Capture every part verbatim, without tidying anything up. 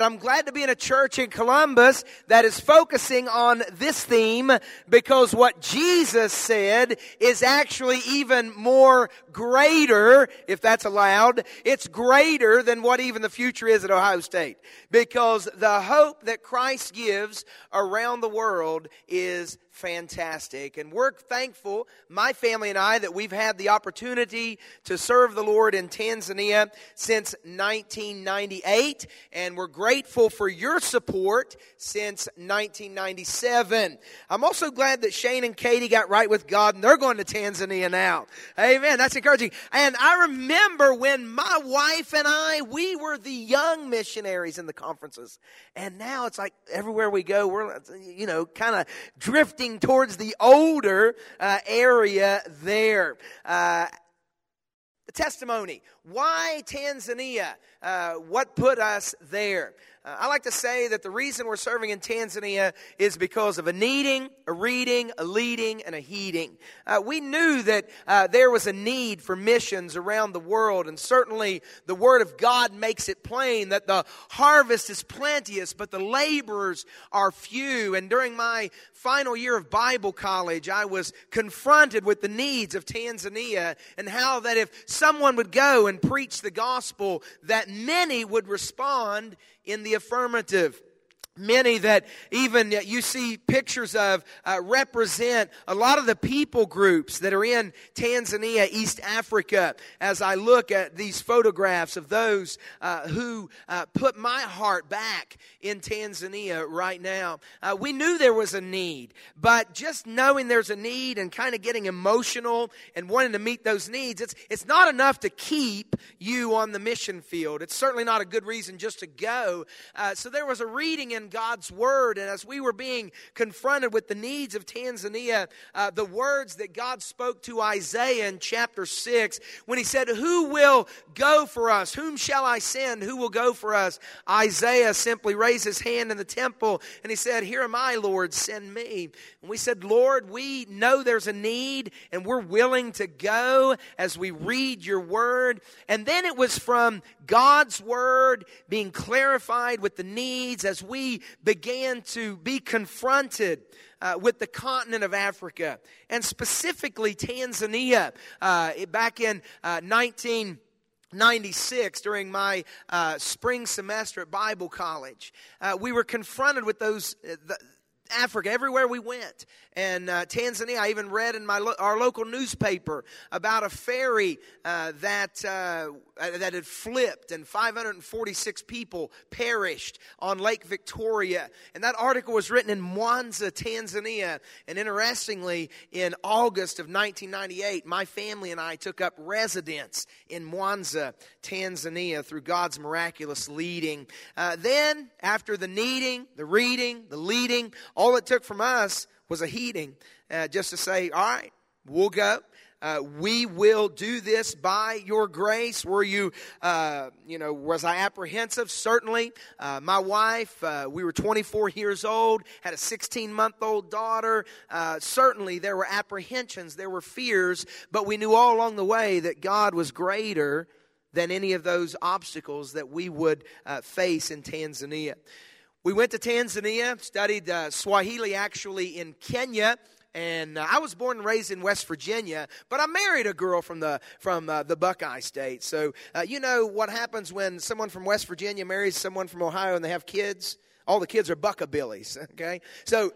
I'm glad to be in a church in Columbus that is focusing on this theme, because what Jesus said is actually even more greater, if that's allowed. It's greater than what even the future is at Ohio State, because the hope that Christ gives around the world is fantastic. And we're thankful, my family and I, that we've had the opportunity to serve the Lord in Tanzania since nineteen ninety-eight. And we're grateful for your support since nineteen ninety-seven. I'm also glad that Shane and Katie got right with God and they're going to Tanzania now. Amen. That's encouraging. And I remember when my wife and I, we were the young missionaries in the conferences. And now it's like everywhere we go, we're, you know, kind of drifting towards the older uh, area there. Uh, testimony. Why Tanzania? Uh, what put us there? Uh, I like to say that the reason we're serving in Tanzania is because of a needing, a reading, a leading, and a heeding. Uh, we knew that uh, there was a need for missions around the world, and certainly the Word of God makes it plain that the harvest is plenteous, but the laborers are few. And during my final year of Bible college, I was confronted with the needs of Tanzania and how that if someone would go and preach the gospel, that many would respond in the affirmative. Many that even you see pictures of uh, represent a lot of the people groups that are in Tanzania, East Africa, as I look at these photographs of those uh, who uh, put my heart back in Tanzania right now. Uh, we knew there was a need, but just knowing there's a need and kind of getting emotional and wanting to meet those needs, it's, it's not enough to keep you on the mission field. It's certainly not a good reason just to go. Uh, so there was a reading in God's Word, and as we were being confronted with the needs of Tanzania, uh, the words that God spoke to Isaiah in chapter six, when he said, "Who will go for us? Whom shall I send? Who will go for us?" Isaiah simply raised his hand in the temple, and he said, "Here am I, Lord, send me." And we said, "Lord, we know there's a need, and we're willing to go as we read your Word." And then it was from God's Word being clarified with the needs as we began to be confronted uh, with the continent of Africa, and specifically Tanzania. Uh, back in uh, nineteen ninety-six, during my uh, spring semester at Bible college, uh, we were confronted with those... Uh, the, Africa, everywhere we went. And uh, Tanzania, I even read in my lo- our local newspaper about a ferry uh, that uh, that had flipped and five hundred forty-six people perished on Lake Victoria. And that article was written in Mwanza, Tanzania. And interestingly, in August of nineteen ninety-eight, my family and I took up residence in Mwanza, Tanzania, through God's miraculous leading. Uh, then, after the needing, the reading, the leading, all it took from us was a heeding, uh, just to say, all right, we'll go. Uh, we will do this by your grace. Were you, uh, you know, was I apprehensive? Certainly. Uh, my wife, uh, we were twenty-four years old, had a sixteen-month-old daughter. Uh, certainly there were apprehensions, there were fears, but we knew all along the way that God was greater than any of those obstacles that we would uh, face in Tanzania. We went to Tanzania, studied uh, Swahili actually in Kenya, and uh, I was born and raised in West Virginia, but I married a girl from the from uh, the Buckeye State. So uh, you know what happens when someone from West Virginia marries someone from Ohio and they have kids? All the kids are buckabillies, okay? So...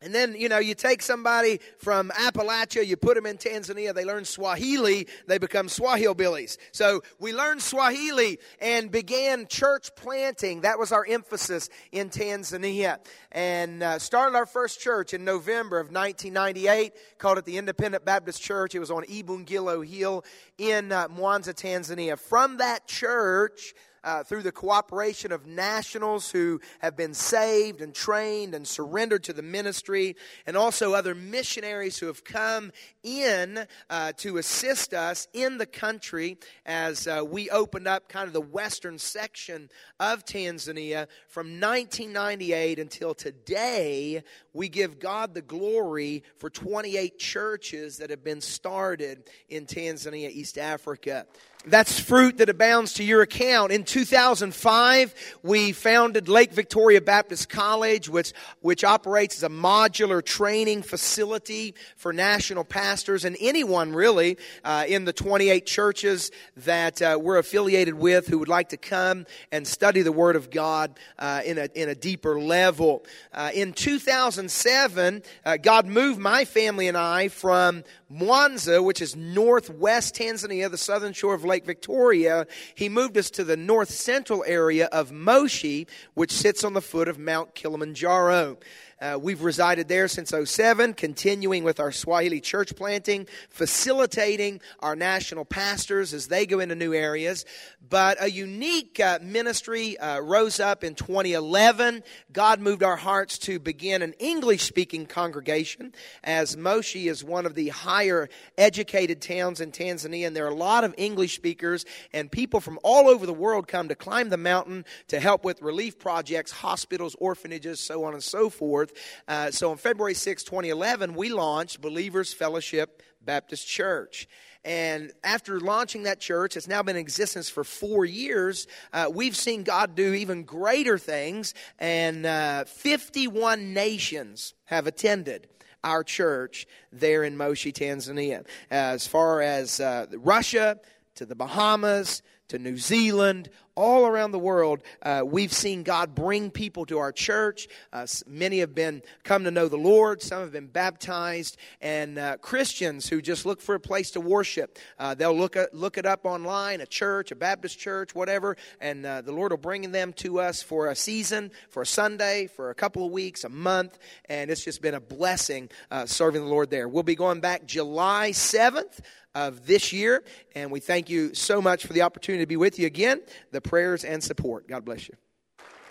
And then, you know, you take somebody from Appalachia, you put them in Tanzania, they learn Swahili, they become Swahilbillies. So we learned Swahili and began church planting. That was our emphasis in Tanzania. And uh, started our first church in November of nineteen ninety-eight, called it the Independent Baptist Church. It was on Ibungilo Hill in uh, Mwanza, Tanzania. From that church... Uh, through the cooperation of nationals who have been saved and trained and surrendered to the ministry, and also other missionaries who have come in uh, to assist us in the country as uh, we opened up kind of the western section of Tanzania. From nineteen ninety-eight until today, we give God the glory for twenty-eight churches that have been started in Tanzania, East Africa. That's fruit that abounds to your account. In two thousand five, we founded Lake Victoria Baptist College, which which operates as a modular training facility for national pastors and anyone really uh, in the twenty-eight churches that uh, we're affiliated with who would like to come and study the Word of God uh, in a in a deeper level. Uh, in two thousand seven, uh, God moved my family and I from Mwanza, which is northwest Tanzania, the southern shore of Lake Victoria. He moved us to the north central area of Moshi, which sits on the foot of Mount Kilimanjaro. Uh, we've resided there since oh seven, continuing with our Swahili church planting, facilitating our national pastors as they go into new areas. But a unique uh, ministry uh, rose up in twenty eleven. God moved our hearts to begin an English-speaking congregation, as Moshi is one of the higher educated towns in Tanzania, and there are a lot of English speakers, and people from all over the world come to climb the mountain to help with relief projects, hospitals, orphanages, so on and so forth. Uh, so on February sixth, twenty eleven, we launched Believers Fellowship Baptist Church. And after launching that church, it's now been in existence for four years. Uh, we've seen God do even greater things, and uh, fifty-one nations have attended our church there in Moshi, Tanzania. As far as uh, Russia, to the Bahamas, to New Zealand, all around the world, uh, we've seen God bring people to our church. Uh, many have been come to know the Lord. Some have been baptized. And uh, Christians who just look for a place to worship, uh, they'll look at, look it up online, a church, a Baptist church, whatever, and uh, the Lord will bring them to us for a season, for a Sunday, for a couple of weeks, a month, and it's just been a blessing uh, serving the Lord there. We'll be going back July seventh of this year, and we thank you so much for the opportunity to be with you again. The prayers and support. God bless you.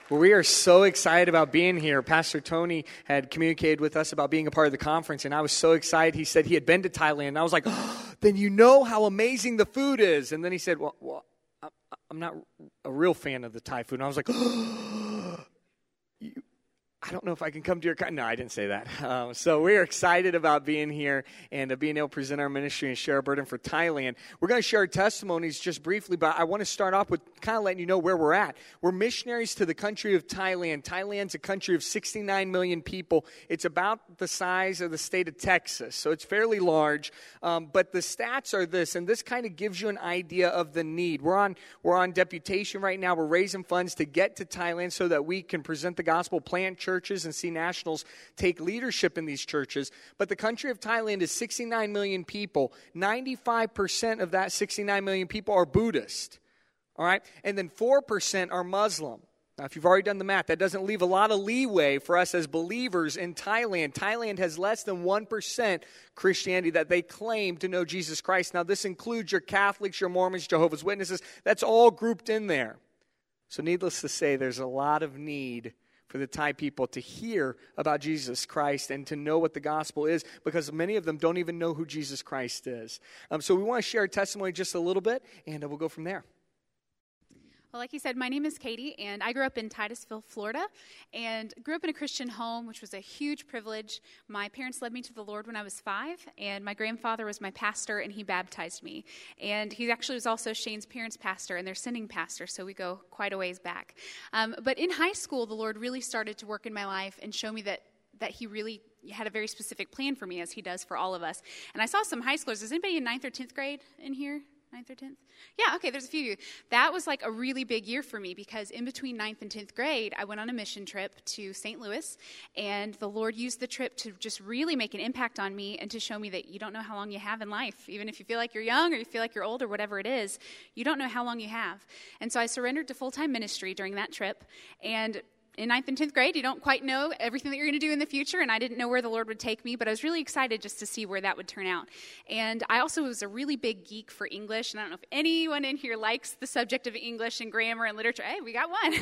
Well, we are so excited about being here. Pastor Tony had communicated with us about being a part of the conference, and I was so excited. He said he had been to Thailand, and I was like, oh, then you know how amazing the food is. And then he said, well, well I'm not a real fan of the Thai food. And I was like, oh, you, I don't know if I can come to your con-. No, I didn't say that. Um, so we are excited about being here and uh, being able to present our ministry and share our burden for Thailand. We're going to share our testimonies just briefly, but I want to start off with kind of letting you know where we're at. We're missionaries to the country of Thailand. Thailand's a country of sixty-nine million people. It's about the size of the state of Texas, so it's fairly large. Um, but the stats are this, and this kind of gives you an idea of the need. We're on we're on deputation right now. We're raising funds to get to Thailand so that we can present the gospel, plant church, churches and see nationals take leadership in these churches. But the country of Thailand is sixty-nine million people. ninety-five percent of that sixty-nine million people are Buddhist. All right? And then four percent are Muslim. Now, if you've already done the math, that doesn't leave a lot of leeway for us as believers in Thailand. Thailand has less than one percent Christianity that they claim to know Jesus Christ. Now, this includes your Catholics, your Mormons, Jehovah's Witnesses. That's all grouped in there. So needless to say, there's a lot of need for the Thai people to hear about Jesus Christ and to know what the gospel is, because many of them don't even know who Jesus Christ is. Um, so we want to share our testimony just a little bit, and we'll go from there. Well, like you said, my name is Katie, and I grew up in Titusville, Florida, and grew up in a Christian home, which was a huge privilege. My parents led me to the Lord when I was five, and my grandfather was my pastor, and he baptized me. And he actually was also Shane's parents' pastor and their sending pastor, so we go quite a ways back. Um, but in high school, the Lord really started to work in my life and show me that that he really had a very specific plan for me, as he does for all of us. And I saw some high schoolers. Is anybody in ninth or tenth grade in here? ninth or tenth? Yeah, okay, there's a few of you. That was like a really big year for me, because in between ninth and tenth grade, I went on a mission trip to Saint Louis, and the Lord used the trip to just really make an impact on me and to show me that you don't know how long you have in life. Even if you feel like you're young or you feel like you're old or whatever it is, you don't know how long you have. And so I surrendered to full-time ministry during that trip, and in ninth and tenth grade, you don't quite know everything that you're going to do in the future, and I didn't know where the Lord would take me, but I was really excited just to see where that would turn out. And I also was a really big geek for English, and I don't know if anyone in here likes the subject of English and grammar and literature. Hey, we got one.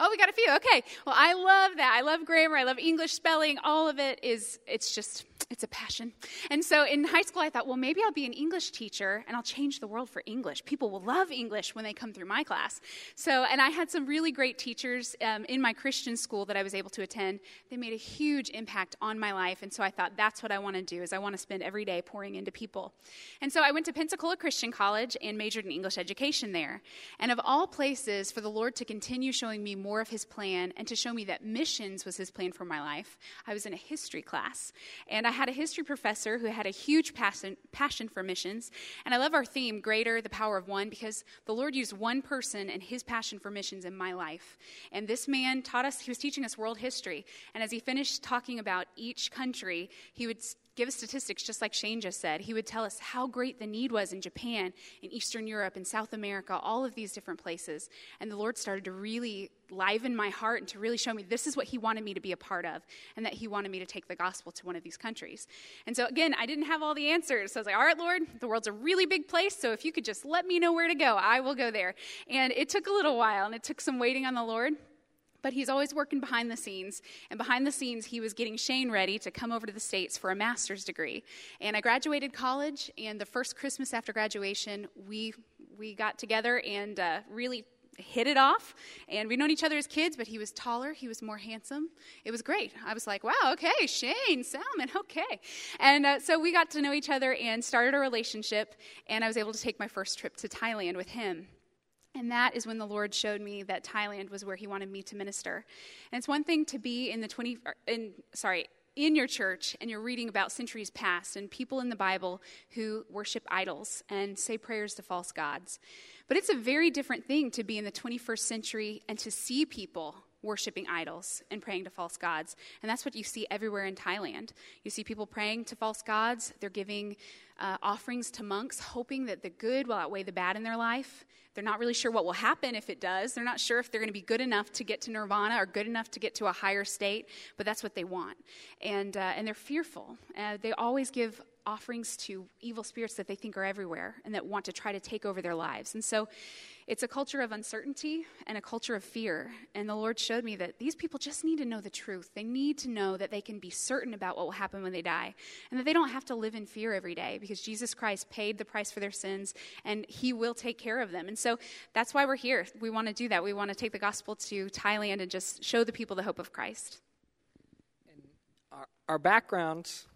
Oh, we got a few. Okay. Well, I love that. I love grammar. I love English spelling. All of it is, it's just It's a passion. And so in high school, I thought, well, maybe I'll be an English teacher and I'll change the world for English. People will love English when they come through my class. So, and I had some really great teachers um, in my Christian school that I was able to attend. They made a huge impact on my life. And so I thought, that's what I want to do, is I want to spend every day pouring into people. And so I went to Pensacola Christian College and majored in English education there. And of all places, for the Lord to continue showing me more of his plan and to show me that missions was his plan for my life, I was in a history class. And I had a history professor who had a huge passion, passion for missions. And I love our theme, Greater, the Power of One, because the Lord used one person and his passion for missions in my life. And this man taught us, he was teaching us world history. And as he finished talking about each country, he would give us statistics, just like Shane just said. He would tell us how great the need was in Japan, in Eastern Europe, in South America, all of these different places. And the Lord started to really liven my heart and to really show me this is what he wanted me to be a part of, and that he wanted me to take the gospel to one of these countries. And so, again, I didn't have all the answers. So I was like, all right, Lord, the world's a really big place, so if you could just let me know where to go, I will go there. And it took a little while, and it took some waiting on the Lord. But he's always working behind the scenes, and behind the scenes, he was getting Shane ready to come over to the States for a master's degree. And I graduated college, and the first Christmas after graduation, we we got together and uh, really hit it off. And we'd known each other as kids, but he was taller, he was more handsome. It was great. I was like, wow, okay, Shane, Salmon, okay. And uh, so we got to know each other and started a relationship, and I was able to take my first trip to Thailand with him. And that is when the Lord showed me that Thailand was where he wanted me to minister. And it's one thing to be in the twenty, in, sorry, in your church and you're reading about centuries past and people in the Bible who worship idols and say prayers to false gods. But it's a very different thing to be in the twenty-first century and to see people worshiping idols and praying to false gods. And that's what you see everywhere in Thailand. You see people praying to false gods. They're giving uh, offerings to monks, hoping that the good will outweigh the bad in their life. They're not really sure what will happen if it does. They're not sure if they're going to be good enough to get to nirvana or good enough to get to a higher state, but that's what they want. And uh, and they're fearful. Uh, they always give offerings to evil spirits that they think are everywhere and that want to try to take over their lives. And so it's a culture of uncertainty and a culture of fear. And the Lord showed me that these people just need to know the truth. They need to know that they can be certain about what will happen when they die and that they don't have to live in fear every day because Jesus Christ paid the price for their sins and he will take care of them. And so that's why we're here. We want to do that. We want to take the gospel to Thailand and just show the people the hope of Christ. And our, our backgrounds...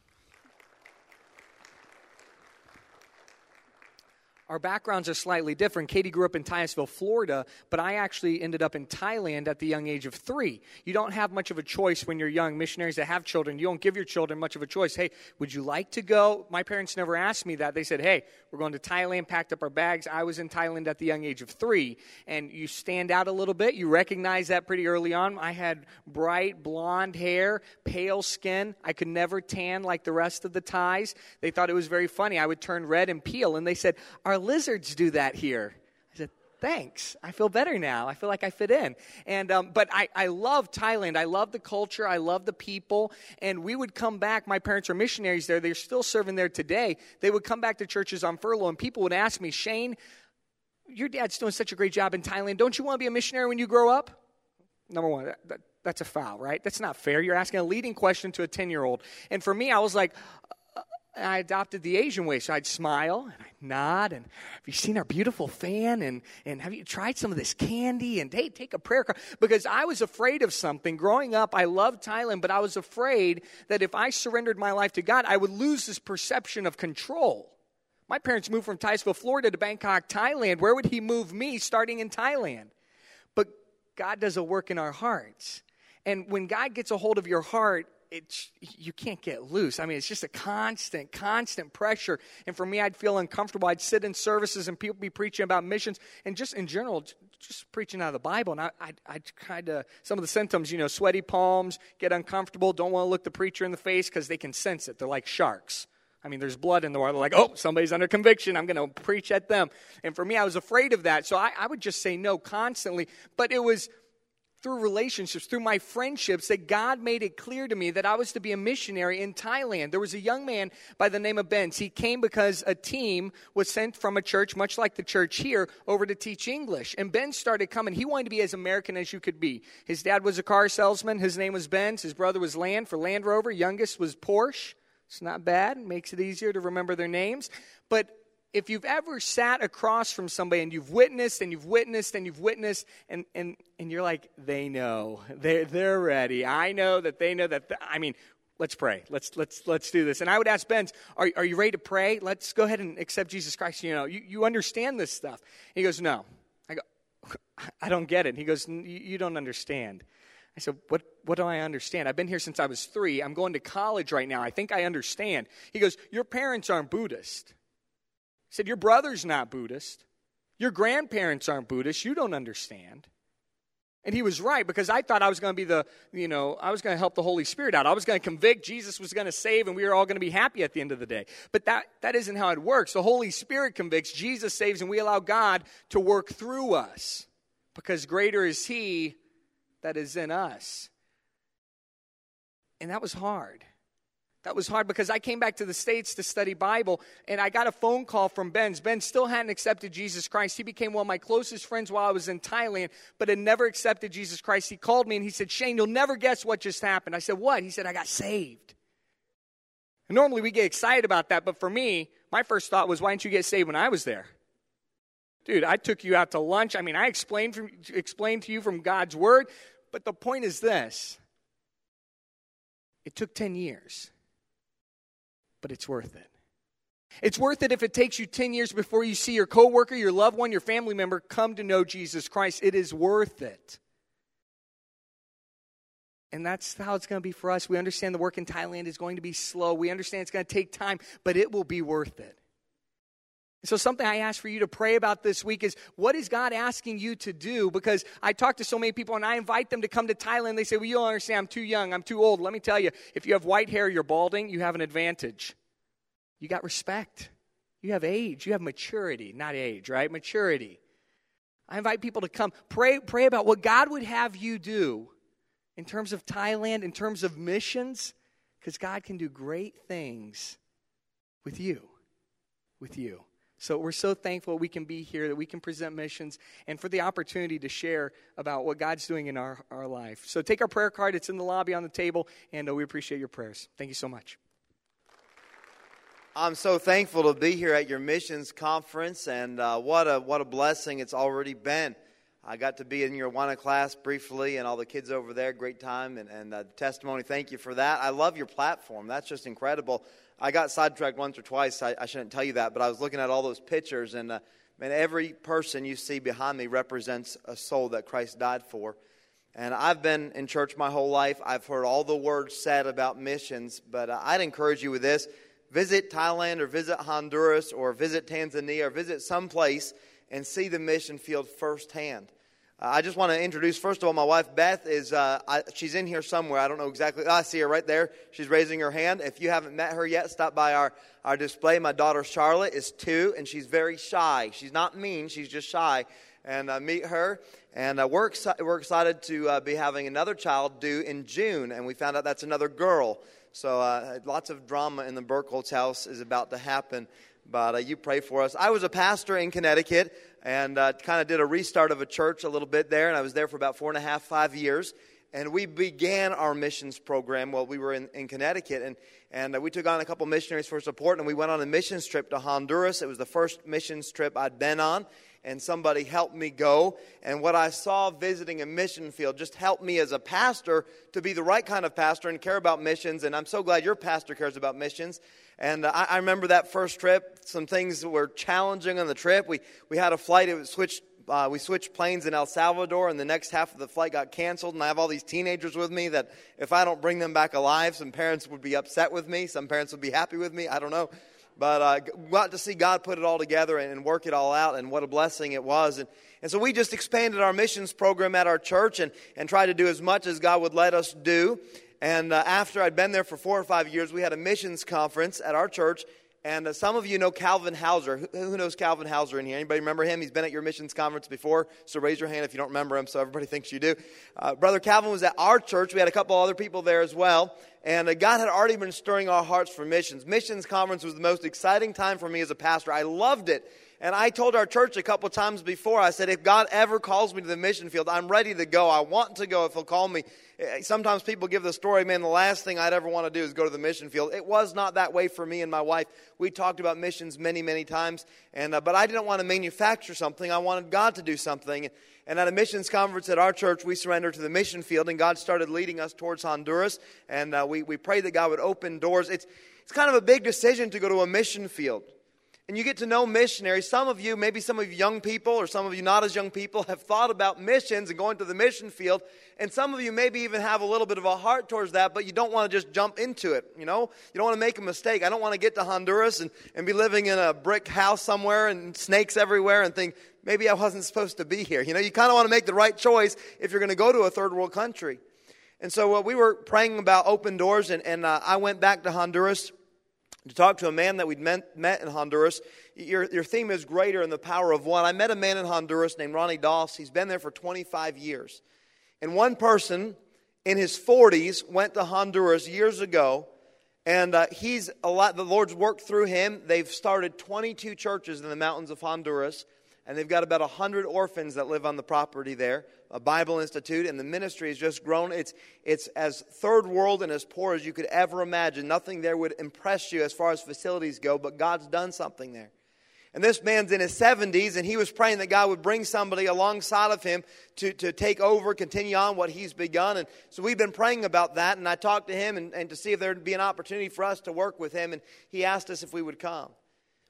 Our backgrounds are slightly different. Katie grew up in Titusville, Florida, but I actually ended up in Thailand at the young age of three. You don't have much of a choice when you're young. Missionaries that have children, you don't give your children much of a choice. Hey, would you like to go? My parents never asked me that. They said, hey, we're going to Thailand, packed up our bags. I was in Thailand at the young age of three, and you stand out a little bit. You recognize that pretty early on. I had bright blonde hair, pale skin. I could never tan like the rest of the Thais. They thought it was very funny. I would turn red and peel, and they said, our lizards do that here. I said, thanks. I feel better now. I feel like I fit in. And um, But I, I love Thailand. I love the culture. I love the people. And we would come back. My parents are missionaries there. They're still serving there today. They would come back to churches on furlough, and people would ask me, Shane, your dad's doing such a great job in Thailand. Don't you want to be a missionary when you grow up? Number one, that, that, that's a foul, right? That's not fair. You're asking a leading question to a ten-year-old. And for me, I was like... And I adopted the Asian way, so I'd smile, and I'd nod, and have you seen our beautiful fan, and and have you tried some of this candy, and hey, take a prayer card, because I was afraid of something. Growing up, I loved Thailand, but I was afraid that if I surrendered my life to God, I would lose this perception of control. My parents moved from Titusville, Florida to Bangkok, Thailand. Where would he move me starting in Thailand? But God does a work in our hearts, and when God gets a hold of your heart, It, you can't get loose. I mean, it's just a constant, constant pressure. And for me, I'd feel uncomfortable. I'd sit in services and people be preaching about missions and just in general, just preaching out of the Bible. And I, I, I kind of, some of the symptoms, you know, sweaty palms, get uncomfortable, don't want to look the preacher in the face because they can sense it. They're like sharks. I mean, there's blood in the water. They're like, oh, somebody's under conviction. I'm going to preach at them. And for me, I was afraid of that. So I, I would just say no constantly. But it was through relationships, through my friendships, that God made it clear to me that I was to be a missionary in Thailand. There was a young man by the name of Benz. He came because a team was sent from a church, much like the church here, over to teach English. And Benz started coming. He wanted to be as American as you could be. His dad was a car salesman. His name was Benz. His brother was Land for Land Rover. Youngest was Porsche. It's not bad. It makes it easier to remember their names. But if you've ever sat across from somebody and you've witnessed and you've witnessed and you've witnessed and and, and you're like, they know. They're, they're ready. I know that they know that. Th- I mean, let's pray. Let's let's let's do this. And I would ask Benz, are, are you ready to pray? Let's go ahead and accept Jesus Christ. You know, you, you understand this stuff. And he goes, no. I go, I don't get it. And he goes, you don't understand. I said, what What do I understand? I've been here since I was three. I'm going to college right now. I think I understand. He goes, your parents aren't Buddhist. He said, your brother's not Buddhist. Your grandparents aren't Buddhist. You don't understand. And he was right, because I thought I was going to be the, you know, I was going to help the Holy Spirit out. I was going to convict. Jesus was going to save, and we were all going to be happy at the end of the day. But that that isn't how it works. The Holy Spirit convicts, Jesus saves, and we allow God to work through us, because greater is He that is in us. And that was hard. That was hard because I came back to the States to study Bible, and I got a phone call from Benz. Benz still hadn't accepted Jesus Christ. He became one of my closest friends while I was in Thailand, but had never accepted Jesus Christ. He called me, and he said, Shane, you'll never guess what just happened. I said, what? He said, I got saved. And normally we get excited about that, but for me, my first thought was, why didn't you get saved when I was there? Dude, I took you out to lunch. I mean, I explained, from, explained to you from God's word, but the point is this. It took ten years, but it's worth it. It's worth it if it takes you ten years before you see your coworker, your loved one, your family member come to know Jesus Christ. It is worth it. And that's how it's going to be for us. We understand the work in Thailand is going to be slow. We understand it's going to take time, but it will be worth it. So something I ask for you to pray about this week is, what is God asking you to do? Because I talk to so many people, and I invite them to come to Thailand. They say, well, you don't understand. I'm too young. I'm too old. Let me tell you, if you have white hair, you're balding, you have an advantage. You got respect. You have age. You have maturity. Not age, right? Maturity. I invite people to come. Pray, pray about what God would have you do in terms of Thailand, in terms of missions, because God can do great things with you, with you. So we're so thankful we can be here, that we can present missions, and for the opportunity to share about what God's doing in our, our life. So take our prayer card. It's in the lobby on the table, and uh, we appreciate your prayers. Thank you so much. I'm so thankful to be here at your missions conference, and uh, what a what a blessing it's already been. I got to be in your AWANA class briefly, and all the kids over there, great time, and, and uh, testimony. Thank you for that. I love your platform. That's just incredible. I got sidetracked once or twice. I, I shouldn't tell you that, but I was looking at all those pictures, and uh, man, every person you see behind me represents a soul that Christ died for. And I've been in church my whole life. I've heard all the words said about missions, but uh, I'd encourage you with this. Visit Thailand, or visit Honduras, or visit Tanzania, or visit someplace and see the mission field firsthand. Uh, I just want to introduce, first of all, my wife, Beth. is uh, I, she's in here somewhere. I don't know exactly. I see her right there. She's raising her hand. If you haven't met her yet, stop by our, our display. My daughter, Charlotte, is two, and she's very shy. She's not mean. She's just shy. And uh, meet her. And uh, we're, exci- we're excited to uh, be having another child due in June, and we found out that's another girl. So uh, lots of drama in the Birkholz house is about to happen. But uh, you pray for us. I was a pastor in Connecticut, and uh, kind of did a restart of a church a little bit there. And I was there for about four and a half, five years. And we began our missions program while we were in, in Connecticut. And, and uh, we took on a couple missionaries for support. And we went on a missions trip to Honduras. It was the first missions trip I'd been on. And somebody helped me go. And what I saw visiting a mission field just helped me as a pastor to be the right kind of pastor and care about missions. And I'm so glad your pastor cares about missions. And I, I remember that first trip, some things were challenging on the trip. We we had a flight. It was switched. Uh, we switched planes in El Salvador, and the next half of the flight got canceled. And I have all these teenagers with me that if I don't bring them back alive, some parents would be upset with me. Some parents would be happy with me. I don't know. But uh, got to see God put it all together and, and work it all out, and what a blessing it was. And, and so we just expanded our missions program at our church, and, and tried to do as much as God would let us do. And uh, after I'd been there for four or five years, we had a missions conference at our church. And uh, some of you know Calvin Hauser. Who, who knows Calvin Hauser in here? Anybody remember him? He's been at your missions conference before, so raise your hand if you don't remember him, so everybody thinks you do. Uh, Brother Calvin was at our church. We had a couple other people there as well. And uh, God had already been stirring our hearts for missions. Missions conference was the most exciting time for me as a pastor. I loved it. And I told our church a couple times before, I said, if God ever calls me to the mission field, I'm ready to go. I want to go if he'll call me. Sometimes people give the story, man, the last thing I'd ever want to do is go to the mission field. It was not that way for me and my wife. We talked about missions many, many times. and uh, But I didn't want to manufacture something. I wanted God to do something. And at a missions conference at our church, we surrendered to the mission field, and God started leading us towards Honduras. And uh, we, we prayed that God would open doors. It's, it's kind of a big decision to go to a mission field. And you get to know missionaries. Some of you, maybe some of you young people or some of you not as young people, have thought about missions and going to the mission field. And some of you maybe even have a little bit of a heart towards that, but you don't want to just jump into it, you know? You don't want to make a mistake. I don't want to get to Honduras and, and be living in a brick house somewhere and snakes everywhere and think, maybe I wasn't supposed to be here. You know, you kind of want to make the right choice if you're going to go to a third world country. And so uh, we were praying about open doors, and, and uh, I went back to Honduras to talk to a man that we'd met, met in Honduras. Your, your theme is greater in the power of one. I met a man in Honduras named Ronnie Doss. He's been there for twenty-five years. And one person in his forties went to Honduras years ago. And uh, he's a lot. The Lord's worked through him. They've started twenty-two churches in the mountains of Honduras. And they've got about one hundred orphans that live on the property there, a Bible institute, and the ministry has just grown. It's it's as third world and as poor as you could ever imagine. Nothing there would impress you as far as facilities go, but God's done something there. And this man's in his seventies, and he was praying that God would bring somebody alongside of him to, to take over, continue on what he's begun. And so we've been praying about that, and I talked to him and, and to see if there would be an opportunity for us to work with him, and he asked us if we would come.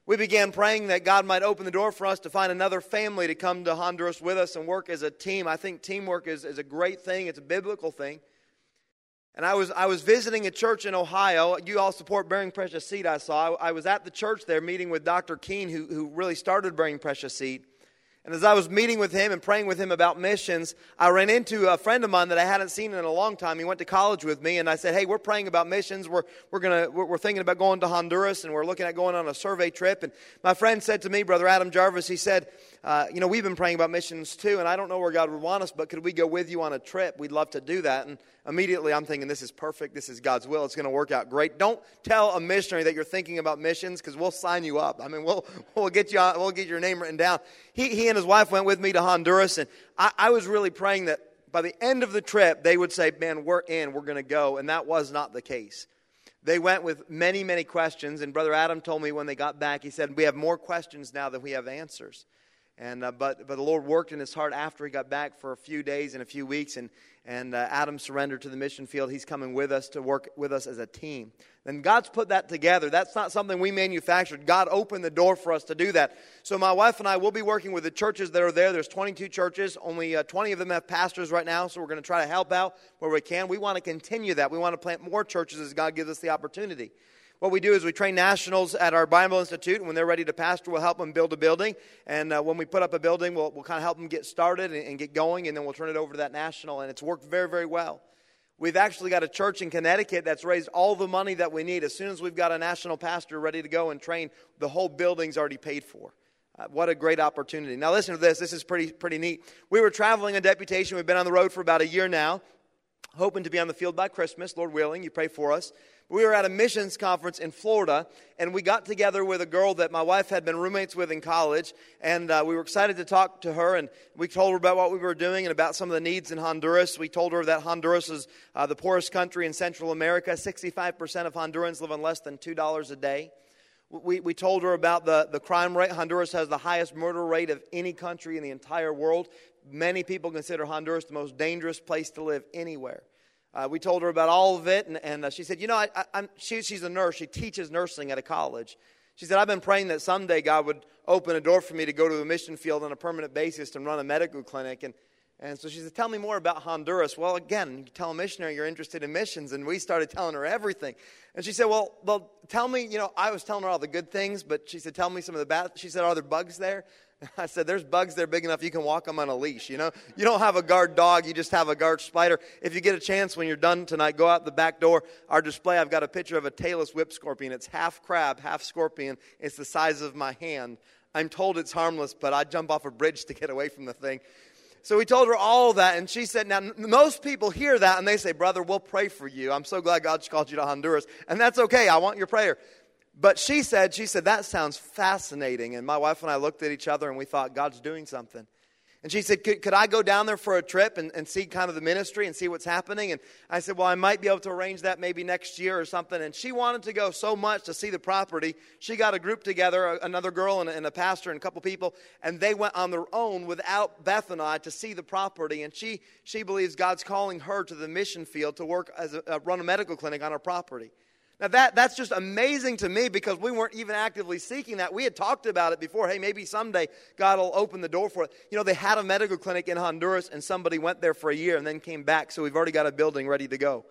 We began praying that God might open the door for us to find another family to come to Honduras with us and work as a team. I think teamwork is, is a great thing. It's a biblical thing. And I was I was visiting a church in Ohio. You all support Bearing Precious Seed, I saw. I, I was at the church there meeting with Doctor Keene, who, who really started Bearing Precious Seed. And as I was meeting with him and praying with him about missions, I ran into a friend of mine that I hadn't seen in a long time. He went to college with me, and I said, "Hey, we're praying about missions. We're we're gonna we're thinking about going to Honduras, and we're looking at going on a survey trip." And my friend said to me, Brother Adam Jarvis, he said, uh, "You know, we've been praying about missions too, and I don't know where God would want us, but could we go with you on a trip? We'd love to do that." And immediately I'm thinking, this is perfect. This is God's will. It's going to work out great. Don't tell a missionary that you're thinking about missions, because we'll sign you up. I mean, we'll we'll get you on, we'll get your name written down. He he and his wife went with me to Honduras, and I, I was really praying that by the end of the trip they would say, "Man, we're in. We're going to go." And that was not the case. They went with many many questions, and Brother Adam told me when they got back, he said, "We have more questions now than we have answers." And uh, but but the Lord worked in his heart after he got back for a few days and a few weeks, and and uh, Adam surrendered to the mission field. He's coming with us to work with us as a team. And God's put that together. That's not something we manufactured. God opened the door for us to do that. So my wife and I will be working with the churches that are there. There's twenty-two churches. Only uh, twenty of them have pastors right now, so we're going to try to help out where we can. We want to continue that. We want to plant more churches as God gives us the opportunity. What we do is we train nationals at our Bible Institute, and when they're ready to pastor, we'll help them build a building. And uh, when we put up a building, we'll, we'll kind of help them get started and, and get going, and then we'll turn it over to that national, and it's worked very, very well. We've actually got a church in Connecticut that's raised all the money that we need. As soon as we've got a national pastor ready to go and train, the whole building's already paid for. Uh, what a great opportunity. Now listen to this. This is pretty pretty neat. We were traveling a deputation. We've been on the road for about a year now, hoping to be on the field by Christmas, Lord willing. You pray for us. We were at a missions conference in Florida, and we got together with a girl that my wife had been roommates with in college, and uh, we were excited to talk to her, and we told her about what we were doing and about some of the needs in Honduras. We told her that Honduras is uh, the poorest country in Central America. sixty-five percent of Hondurans live on less than two dollars a day. We, we told her about the, the crime rate. Honduras has the highest murder rate of any country in the entire world. Many people consider Honduras the most dangerous place to live anywhere. Uh, we told her about all of it, and, and uh, she said, you know, I, I, I'm, she, she's a nurse. She teaches nursing at a college. She said, I've been praying that someday God would open a door for me to go to a mission field on a permanent basis and run a medical clinic. And, and so she said, tell me more about Honduras. Well, again, you tell a missionary you're interested in missions, and we started telling her everything. And she said, well, well, tell me, you know, I was telling her all the good things, but she said, tell me some of the bad. She said, are there bugs there? I said, there's bugs there big enough you can walk them on a leash, you know. You don't have a guard dog, you just have a guard spider. If you get a chance when you're done tonight, go out the back door. Our display, I've got a picture of a tailless whip scorpion. It's half crab, half scorpion. It's the size of my hand. I'm told it's harmless, but I'd jump off a bridge to get away from the thing. So we told her all of that, and she said, now, most people hear that, and they say, brother, we'll pray for you. I'm so glad God's called you to Honduras, and that's okay. I want your prayer. But she said, she said, that sounds fascinating. And my wife and I looked at each other and we thought, God's doing something. And she said, could, could I go down there for a trip and, and see kind of the ministry and see what's happening? And I said, well, I might be able to arrange that maybe next year or something. And she wanted to go so much to see the property. She got a group together, another girl and a, and a pastor and a couple people, and they went on their own without Beth and I to see the property. And she she believes God's calling her to the mission field to work as a, uh, run a medical clinic on our property. Now, that, that's just amazing to me because we weren't even actively seeking that. We had talked about it before. Hey, maybe someday God will open the door for it. You know, they had a medical clinic in Honduras, and somebody went there for a year and then came back. So we've already got a building ready to go.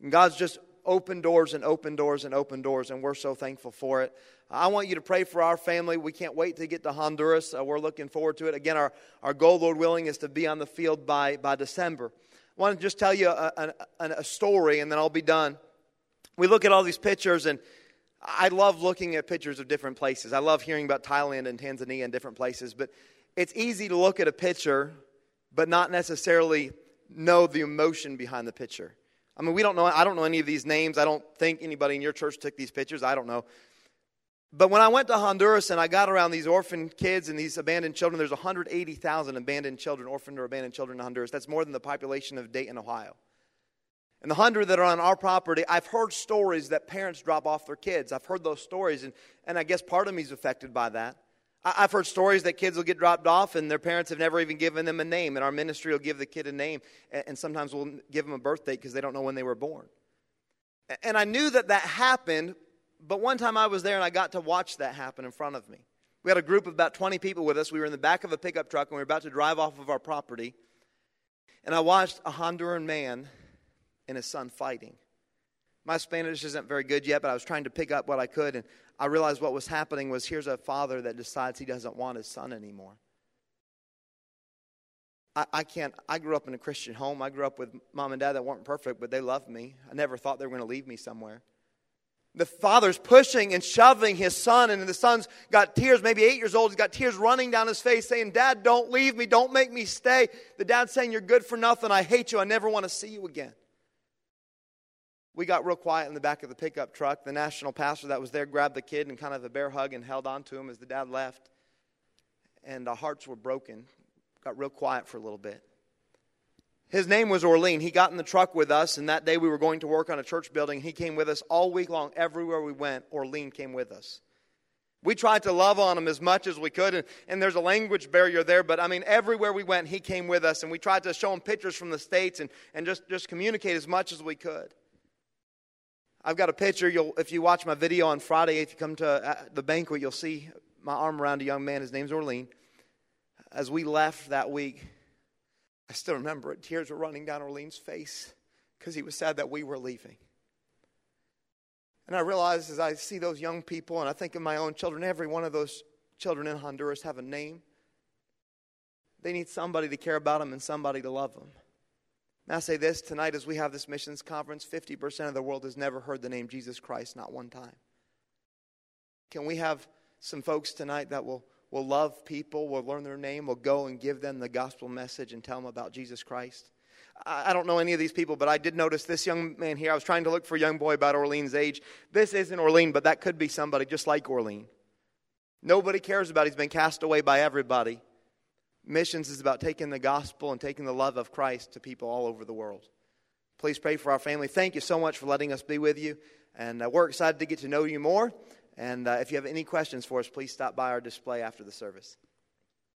And God's just opened doors and opened doors and opened doors, and we're so thankful for it. I want you to pray for our family. We can't wait to get to Honduras. Uh, we're looking forward to it. Again, our, our goal, Lord willing, is to be on the field by, by December. I want to just tell you a, a, a story, and then I'll be done. We look at all these pictures, and I love looking at pictures of different places. I love hearing about Thailand and Tanzania and different places, but it's easy to look at a picture but not necessarily know the emotion behind the picture. I mean, we don't know. I don't know any of these names. I don't think anybody in your church took these pictures. I don't know. But when I went to Honduras and I got around these orphan kids and these abandoned children, there's one hundred eighty thousand abandoned children, orphaned or abandoned children in Honduras. That's more than the population of Dayton, Ohio. And the hundred that are on our property, I've heard stories that parents drop off their kids. I've heard those stories, and, and I guess part of me is affected by that. I, I've heard stories that kids will get dropped off, and their parents have never even given them a name, and our ministry will give the kid a name, and, and sometimes we'll give them a birth date because they don't know when they were born. And, and I knew that that happened, but one time I was there, and I got to watch that happen in front of me. We had a group of about twenty people with us. We were in the back of a pickup truck, and we were about to drive off of our property, and I watched a Honduran man and his son fighting. My Spanish isn't very good yet, but I was trying to pick up what I could, and I realized what was happening was here's a father that decides he doesn't want his son anymore. I, I can't, I grew up in a Christian home. I grew up with mom and dad that weren't perfect, but they loved me. I never thought they were going to leave me somewhere. The father's pushing and shoving his son, and the son's got tears, maybe eight years old, he's got tears running down his face saying, Dad, don't leave me, don't make me stay. The dad's saying, you're good for nothing, I hate you, I never want to see you again. We got real quiet in the back of the pickup truck. The national pastor that was there grabbed the kid and kind of a bear hug and held on to him as the dad left. And our hearts were broken. Got real quiet for a little bit. His name was Orlean. He got in the truck with us, and that day we were going to work on a church building. He came with us all week long. Everywhere we went, Orlean came with us. We tried to love on him as much as we could, and, and there's a language barrier there, but I mean, everywhere we went, he came with us, and we tried to show him pictures from the States and, and just, just communicate as much as we could. I've got a picture. You'll, if you watch my video on Friday, if you come to the banquet, you'll see my arm around a young man. His name's Orlean. As we left that week, I still remember it. Tears were running down Orlean's face because he was sad that we were leaving. And I realized as I see those young people, and I think of my own children, every one of those children in Honduras have a name. They need somebody to care about them and somebody to love them. And I say this tonight as we have this missions conference, fifty percent of the world has never heard the name Jesus Christ, not one time. Can we have some folks tonight that will, will love people, will learn their name, will go and give them the gospel message and tell them about Jesus Christ? I, I don't know any of these people, but I did notice this young man here. I was trying to look for a young boy about Orlean's age. This isn't Orlean, but that could be somebody just like Orlean. Nobody cares about it. He's been cast away by everybody. Missions is about taking the gospel and taking the love of Christ to people all over the world. Please pray for our family. Thank you so much for letting us be with you. And uh, we're excited to get to know you more. And uh, if you have any questions for us, please stop by our display after the service.